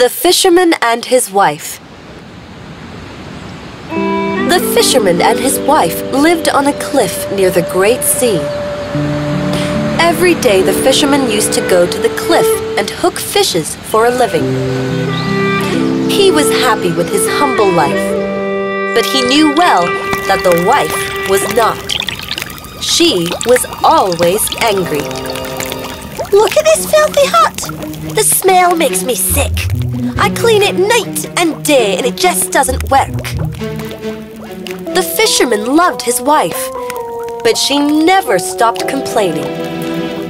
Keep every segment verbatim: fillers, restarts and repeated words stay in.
The Fisherman and His Wife. The fisherman and his wife lived on a cliff near the great sea. Every day the fisherman used to go to the cliff and hook fishes for a living. He was happy with his humble life, but he knew well that the wife was not. She was always angry. Look at this filthy hut! The smell makes me sick. I clean it night and day and it just doesn't work. The fisherman loved his wife, but she never stopped complaining.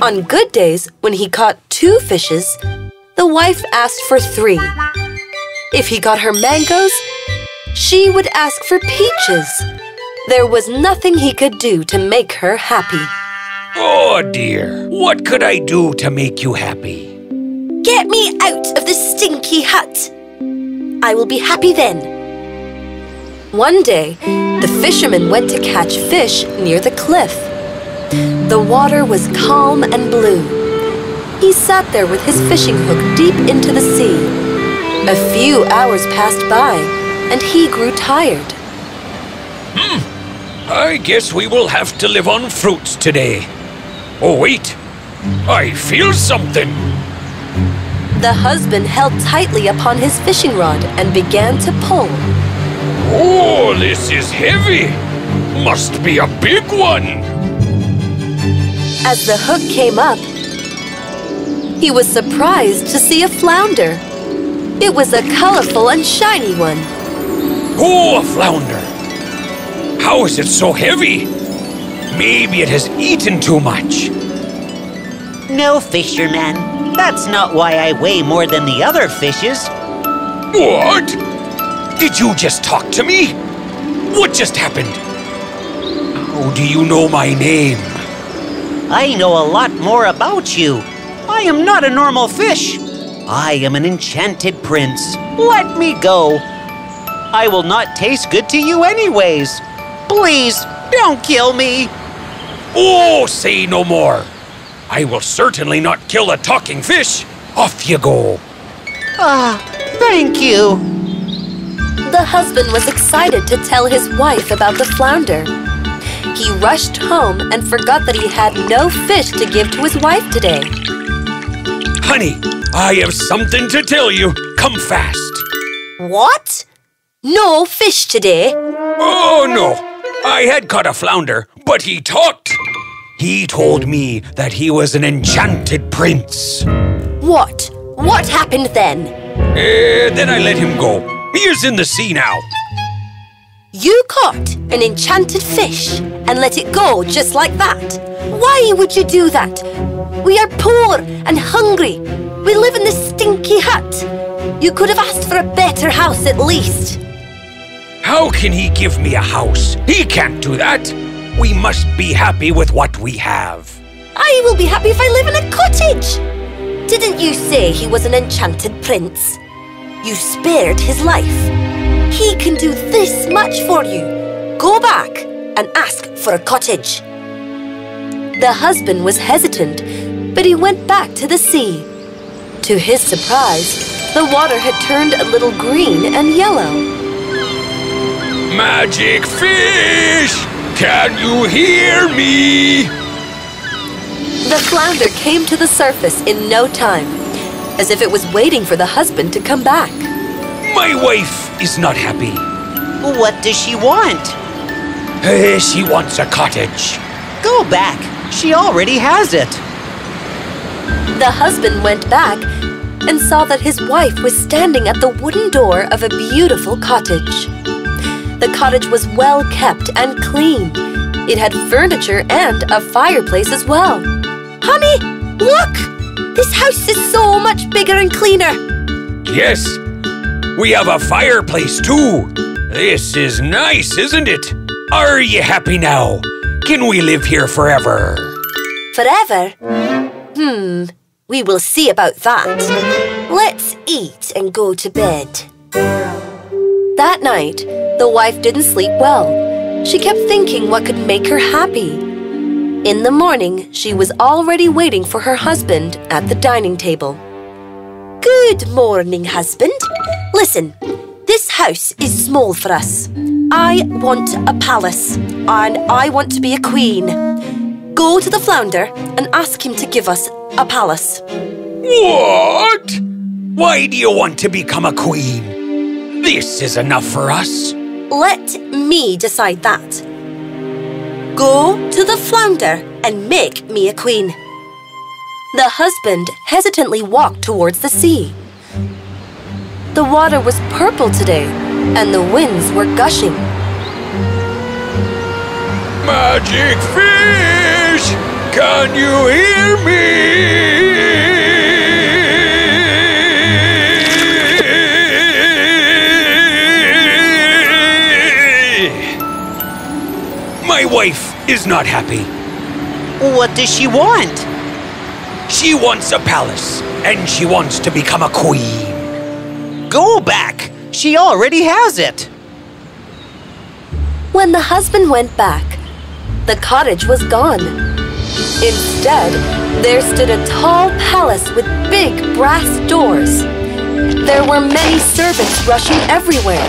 On good days, when he caught two fishes, the wife asked for three. If he got her mangoes, she would ask for peaches. There was nothing he could do to make her happy. Oh dear, what could I do to make you happy? Get me out of this stinky hut. I will be happy then. One day, the fisherman went to catch fish near the cliff. The water was calm and blue. He sat there with his fishing hook deep into the sea. A few hours passed by, and he grew tired. Hmm. I guess we will have to live on fruits today. Oh, wait. I feel something. The husband held tightly upon his fishing rod and began to pull. Oh, this is heavy! Must be a big one! As the hook came up, he was surprised to see a flounder. It was a colorful and shiny one. Oh, a flounder! How is it so heavy? Maybe it has eaten too much. No, fisherman. That's not why I weigh more than the other fishes. What? Did you just talk to me? What just happened? How do you know my name? I know a lot more about you. I am not a normal fish. I am an enchanted prince. Let me go. I will not taste good to you anyways. Please, don't kill me. Oh, say no more. I will certainly not kill a talking fish. Off you go. Ah, thank you. The husband was excited to tell his wife about the flounder. He rushed home and forgot that he had no fish to give to his wife today. Honey, I have something to tell you. Come fast. What? No fish today? Oh, no. I had caught a flounder, but he talked. He told me that he was an enchanted prince. What? What happened then? Uh, then I let him go. He is in the sea now. You caught an enchanted fish and let it go just like that. Why would you do that? We are poor and hungry. We live in this stinky hut. You could have asked for a better house at least. How can he give me a house? He can't do that. We must be happy with what we have. I will be happy if I live in a cottage. Didn't you say he was an enchanted prince? You spared his life. He can do this much for you. Go back and ask for a cottage. The husband was hesitant, but he went back to the sea. To his surprise, the water had turned a little green and yellow. Magic fish! Can you hear me? The flounder came to the surface in no time, as if it was waiting for the husband to come back. My wife is not happy. What does she want? Uh, she wants a cottage. Go back. She already has it. The husband went back and saw that his wife was standing at the wooden door of a beautiful cottage. The cottage was well kept and clean. It had furniture and a fireplace as well. Honey, look! This house is so much bigger and cleaner. Yes, we have a fireplace too. This is nice, isn't it? Are you happy now? Can we live here forever? Forever? Hmm, we will see about that. Let's eat and go to bed. That night, the wife didn't sleep well. She kept thinking what could make her happy. In the morning, she was already waiting for her husband at the dining table. Good morning, husband. Listen, this house is small for us. I want a palace, and I want to be a queen. Go to the flounder and ask him to give us a palace. What? Why do you want to become a queen? This is enough for us. Let me decide that. Go to the flounder and make me a queen. The husband hesitantly walked towards the sea. The water was purple today, and the winds were gushing. Magic fish, can you hear me? My wife is not happy. What does she want? She wants a palace, and she wants to become a queen. Go back! She already has it! When the husband went back, the cottage was gone. Instead, there stood a tall palace with big brass doors. There were many servants rushing everywhere.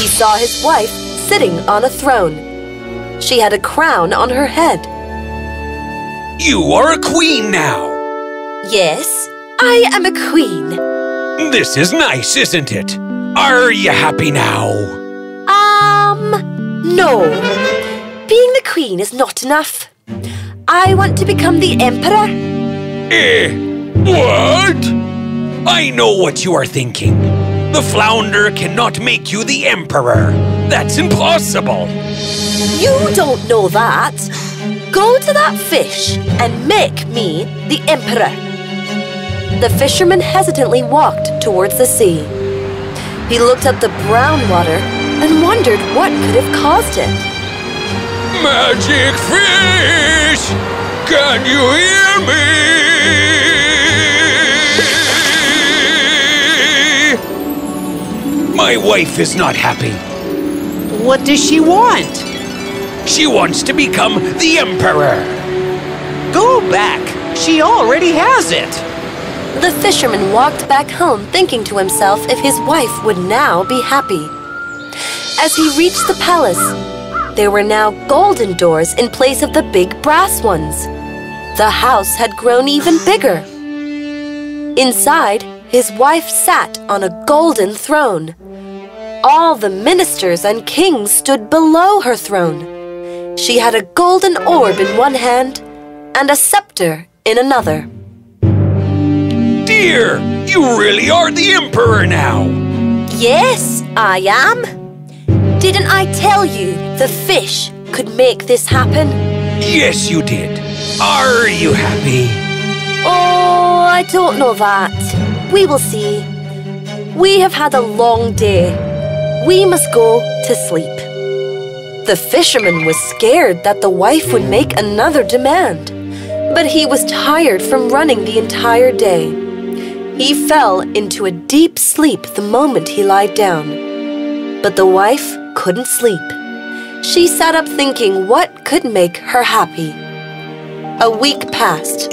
He saw his wife sitting on a throne. She had a crown on her head. You are a queen now! Yes, I am a queen. This is nice, isn't it? Are you happy now? Um, no. Being the queen is not enough. I want to become the emperor. Eh, what? I know what you are thinking. The flounder cannot make you the emperor. That's impossible. You don't know that. Go to that fish and make me the emperor. The fisherman hesitantly walked towards the sea. He looked at the brown water and wondered what could have caused it. Magic fish! Can you hear me? My wife is not happy. What does she want? She wants to become the emperor. Go back. She already has it. The fisherman walked back home, thinking to himself if his wife would now be happy. As he reached the palace, there were now golden doors in place of the big brass ones. The house had grown even bigger. Inside, his wife sat on a golden throne. All the ministers and kings stood below her throne. She had a golden orb in one hand and a scepter in another. Dear, you really are the emperor now. Yes, I am. Didn't I tell you the fish could make this happen? Yes, you did. Are you happy? Oh, I don't know that. We will see. We have had a long day. We must go to sleep. The fisherman was scared that the wife would make another demand, but he was tired from running the entire day. He fell into a deep sleep the moment he lied down. But the wife couldn't sleep. She sat up thinking what could make her happy. A week passed.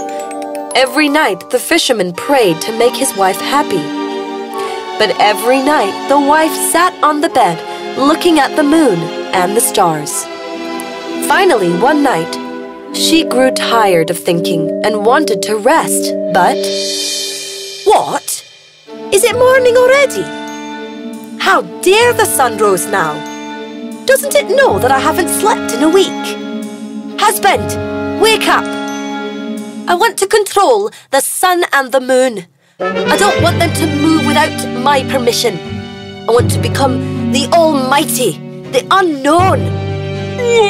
Every night the fisherman prayed to make his wife happy. But every night the wife sat on the bed looking at the moon and the stars. Finally, one night, she grew tired of thinking and wanted to rest, but... What? Is it morning already? How dare the sun rose now? Doesn't it know that I haven't slept in a week? Husband, wake up! I want to control the sun and the moon. I don't want them to move without my permission. I want to become the almighty, the unknown.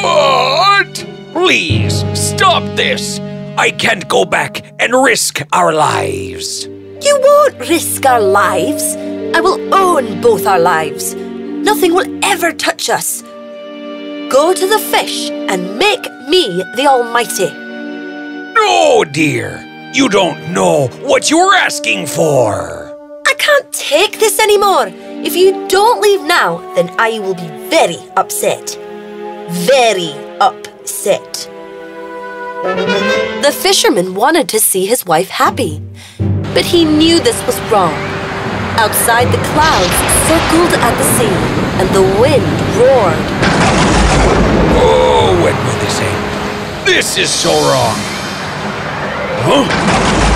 What? Please, stop this. I can't go back and risk our lives. You won't risk our lives. I will own both our lives. Nothing will ever touch us. Go to the fish and make me the almighty. No, dear. You don't know what you're asking for. I can't take this anymore. If you don't leave now, then I will be very upset. Very upset. The fisherman wanted to see his wife happy. but he knew this was wrong. Outside, the clouds circled at the sea, and the wind roared. Oh, when will this end? This is so wrong. Huh?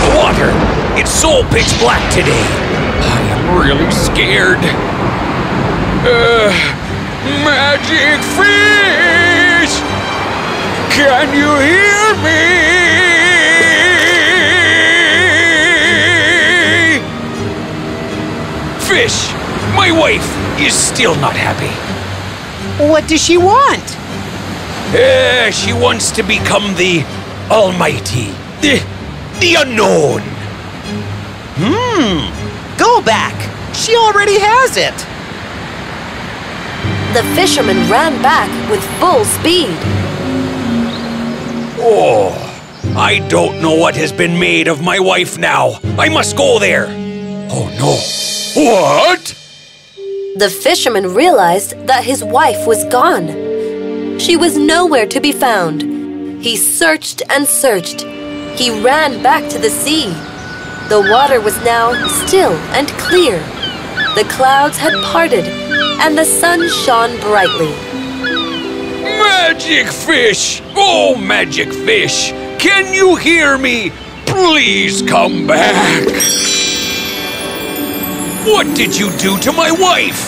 The water! It's so pitch black today. I am really scared. Uh, magic fish! Can you hear me? Fish, my wife is still not happy. What does she want? Uh, she wants to become the Almighty. The, the unknown. Hmm. Go back. She already has it. The fisherman ran back with full speed. Oh, I don't know what has been made of my wife now. I must go there. Oh no. What? The fisherman realized that his wife was gone. She was nowhere to be found. He searched and searched. He ran back to the sea. The water was now still and clear. The clouds had parted, and the sun shone brightly. Magic fish! Oh, magic fish! Can you hear me? Please come back! What did you do to my wife?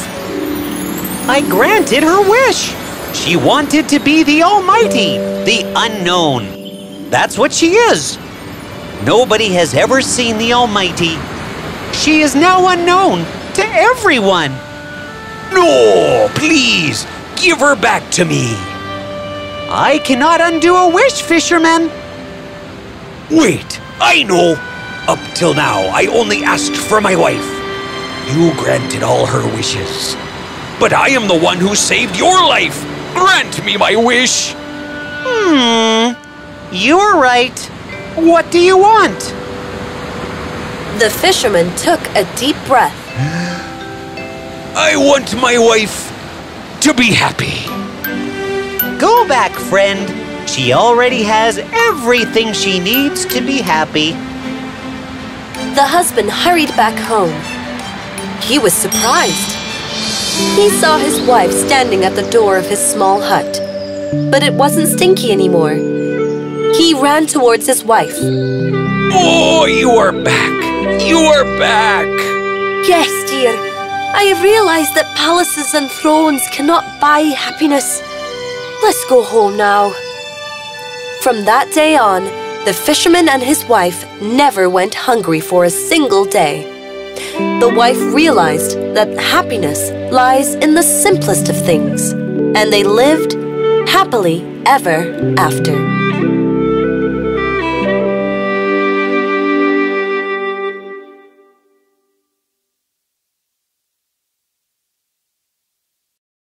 I granted her wish. She wanted to be the Almighty, the unknown. That's what she is. Nobody has ever seen the Almighty. She is now unknown to everyone. No, please, give her back to me. I cannot undo a wish, fisherman. Wait, I know. Up till now, I only asked for my wife. You granted all her wishes. But I am the one who saved your life. Grant me my wish. Hmm... You're right. What do you want? The fisherman took a deep breath. I want my wife to be happy. Go back, friend. She already has everything she needs to be happy. The husband hurried back home. He was surprised. He saw his wife standing at the door of his small hut. But it wasn't stinky anymore. He ran towards his wife. Oh, you are back! You are back! Yes, dear. I realize that palaces and thrones cannot buy happiness. Let's go home now. From that day on, the fisherman and his wife never went hungry for a single day. The wife realized that happiness lies in the simplest of things, and they lived happily ever after.